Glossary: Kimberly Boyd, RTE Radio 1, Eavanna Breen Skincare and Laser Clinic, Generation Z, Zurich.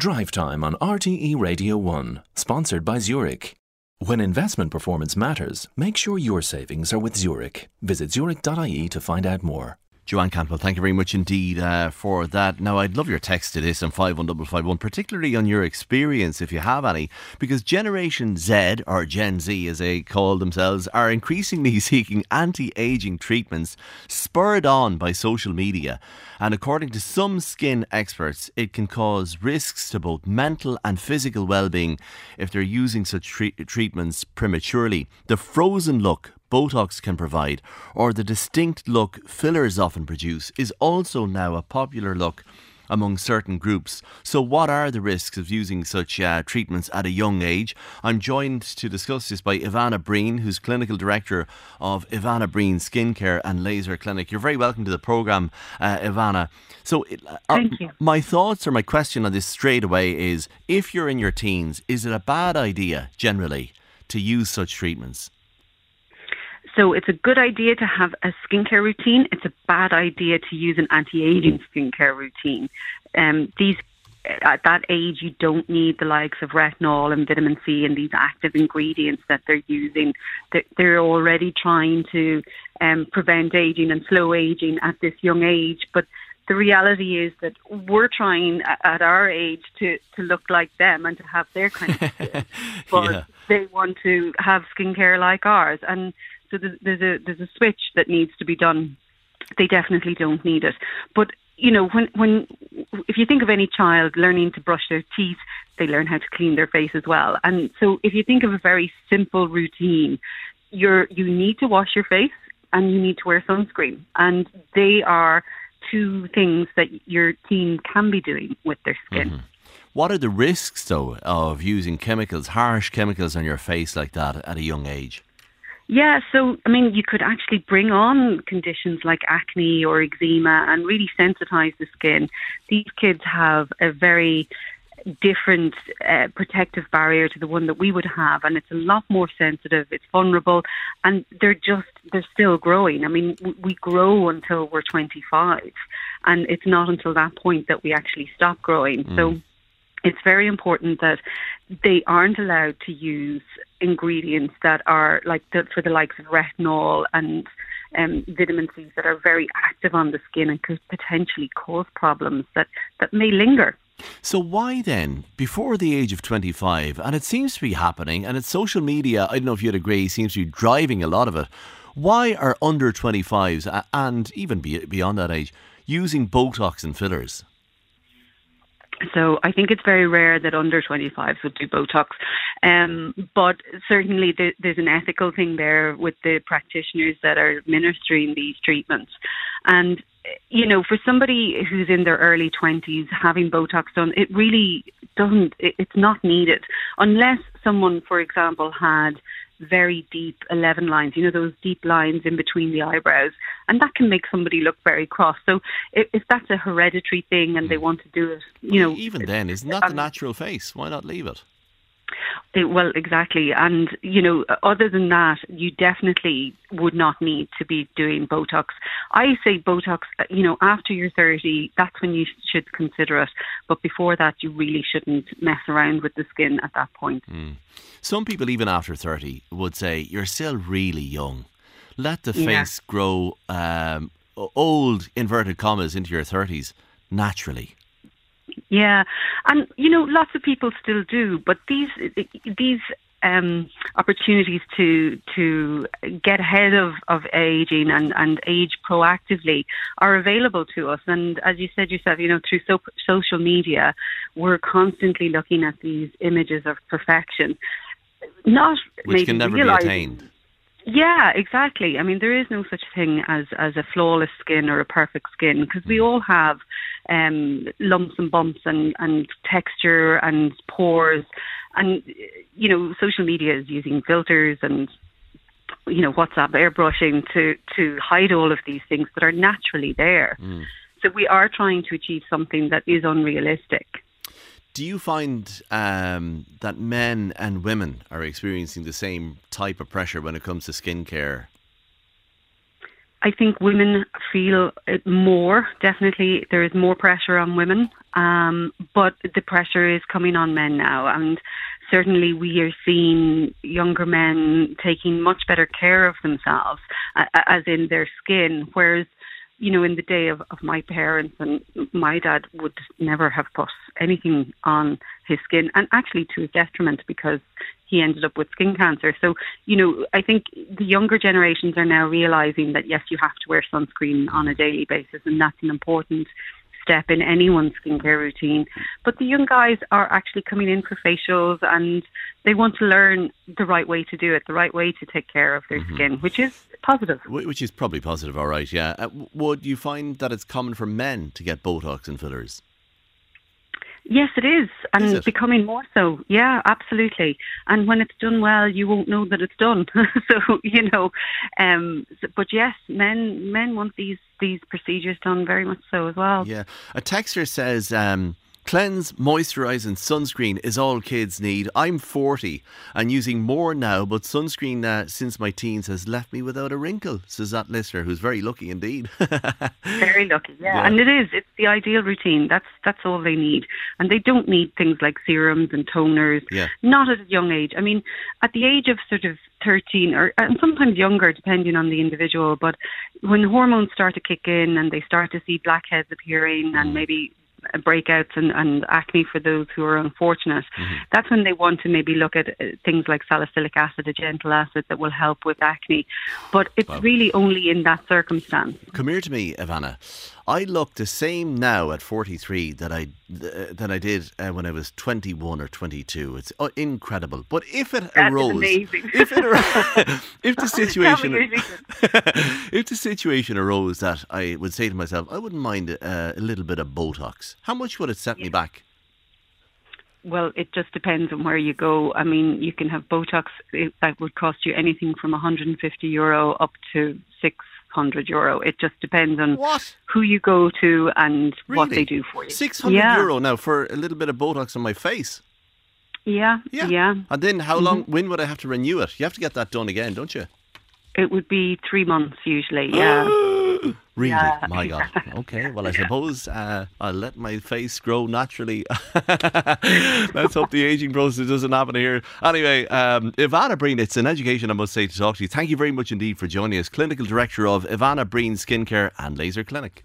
Drive Time on RTE Radio 1, sponsored by Zurich. When investment performance matters, make sure your savings are with Zurich. Visit zurich.ie to find out more. Joanne Campbell, thank you very much indeed for that. Now, I'd love your text to this on 51551, particularly on your experience, if you have any, because Generation Z, or Gen Z as they call themselves, are increasingly seeking anti-aging treatments spurred on by social media. And according to some skin experts, it can cause risks to both mental and physical well-being if they're using such treatments prematurely. The frozen look Botox can provide, or the distinct look fillers often produce, is also now a popular look among certain groups. So what are the risks of using such treatments at a young age? I'm joined to discuss this by Eavanna Breen, who's Clinical Director of Eavanna Breen Skincare and Laser Clinic. You're very welcome to the programme, Eavanna. So thank you. My thoughts, or my question on this straight away, is if you're in your teens, is it a bad idea generally to use such treatments? So it's a good idea to have a skincare routine. It's a bad idea to use an anti-aging skincare routine. At that age, you don't need the likes of retinol and vitamin C and these active ingredients that they're using. They're already trying to prevent aging and slow aging at this young age. But the reality is that we're trying at our age to look like them and to have their kind of skin. But they want to have skincare like ours. And so there's a switch that needs to be done. They definitely don't need it. But, you know, when if you think of any child learning to brush their teeth, they learn how to clean their face as well. And so if you think of a very simple routine, you need to wash your face and you need to wear sunscreen. And they are two things that your teen can be doing with their skin. Mm-hmm. What are the risks, though, of using chemicals, harsh chemicals on your face like that at a young age? Yeah, so, I mean, you could actually bring on conditions like acne or eczema and really sensitise the skin. These kids have a very different protective barrier to the one that we would have, and it's a lot more sensitive, it's vulnerable, and they're still growing. I mean, we grow until we're 25, and it's not until that point that we actually stop growing. So it's very important that they aren't allowed to use ingredients that are for the likes of retinol and vitamin C that are very active on the skin and could potentially cause problems that may linger. So why then, before the age of 25, and it seems to be happening, and it's social media, I don't know if you'd agree, seems to be driving a lot of it, why are under 25s and even beyond that age using Botox and fillers? So I think it's very rare that under 25s would do Botox. But certainly there's an ethical thing there with the practitioners that are administering these treatments. And, you know, for somebody who's in their early 20s, having Botox done, it really doesn't, it's not needed. Unless someone, for example, had very deep 11 lines, you know, those deep lines in between the eyebrows, and that can make somebody look very cross. So if that's a hereditary thing and they want to do it, you know... Even then, isn't that the natural face? Why not leave it? Well, exactly. And, you know, other than that, you definitely would not need to be doing Botox. I say Botox, you know, after you're 30, that's when you should consider it. But before that, you really shouldn't mess around with the skin at that point. Some people, even after 30, would say, you're still really young. Let the face grow old, inverted commas, into your 30s naturally. Yeah, and you know, lots of people still do, but these opportunities to get ahead of aging and age proactively are available to us. And as you said yourself, you know, through social media, we're constantly looking at these images of perfection, which can never be attained. Yeah, exactly. I mean, there is no such thing as a flawless skin or a perfect skin, because we all have lumps and bumps and texture and pores, and you know, social media is using filters and, you know, WhatsApp airbrushing to hide all of these things that are naturally there. So we are trying to achieve something that is unrealistic. Do you find that men and women are experiencing the same type of pressure when it comes to skincare? I think women feel it more. Definitely there is more pressure on women, but the pressure is coming on men now. And certainly we are seeing younger men taking much better care of themselves, as in their skin, whereas, you know, in the day of my parents, and my dad would never have put anything on his skin, and actually to his detriment, because he ended up with skin cancer. So, you know, I think the younger generations are now realising that, yes, you have to wear sunscreen on a daily basis, and that's an important step in anyone's skincare routine. But the young guys are actually coming in for facials, and they want to learn the right way to do it, the right way to take care of their skin, which is positive. Which is probably positive, all right, yeah. Would you find that it's common for men to get Botox and fillers? Yes, it is. And is it? Becoming more so. Yeah, absolutely. And when it's done well, you won't know that it's done. So, you know, but yes, men want these procedures done very much so as well. Yeah. A texter says, cleanse, moisturise and sunscreen is all kids need. I'm 40 and using more now, but sunscreen since my teens has left me without a wrinkle, says that listener, who's very lucky indeed. Very lucky, yeah. And it is. It's the ideal routine. That's all they need. And they don't need things like serums and toners. Yeah. Not at a young age. I mean, at the age of sort of 13 or and sometimes younger, depending on the individual, but when hormones start to kick in and they start to see blackheads appearing and maybe breakouts and acne for those who are unfortunate, that's when they want to maybe look at things like salicylic acid, a gentle acid that will help with acne. But it's really only in that circumstance. Come here to me, Eavanna. I look the same now at 43 that I did when I was 21 or 22. It's incredible. But if it arose, if the situation, if the situation arose that I would say to myself, I wouldn't mind a little bit of Botox. How much would it set me back? Well, it just depends on where you go. I mean, you can have Botox that would cost you anything from €150 up to €600. It just depends on who you go to and what they do for you. €600 now for a little bit of Botox on my face. Yeah. And then how long? When would I have to renew it? You have to get that done again, don't you? It would be 3 months usually. Yeah. Really? Yeah. My God. Okay, well, I suppose I'll let my face grow naturally. Let's hope the ageing process doesn't happen here. Anyway, Eavanna Breen, it's an education, I must say, to talk to you. Thank you very much indeed for joining us. Clinical Director of Eavanna Breen Skincare and Laser Clinic.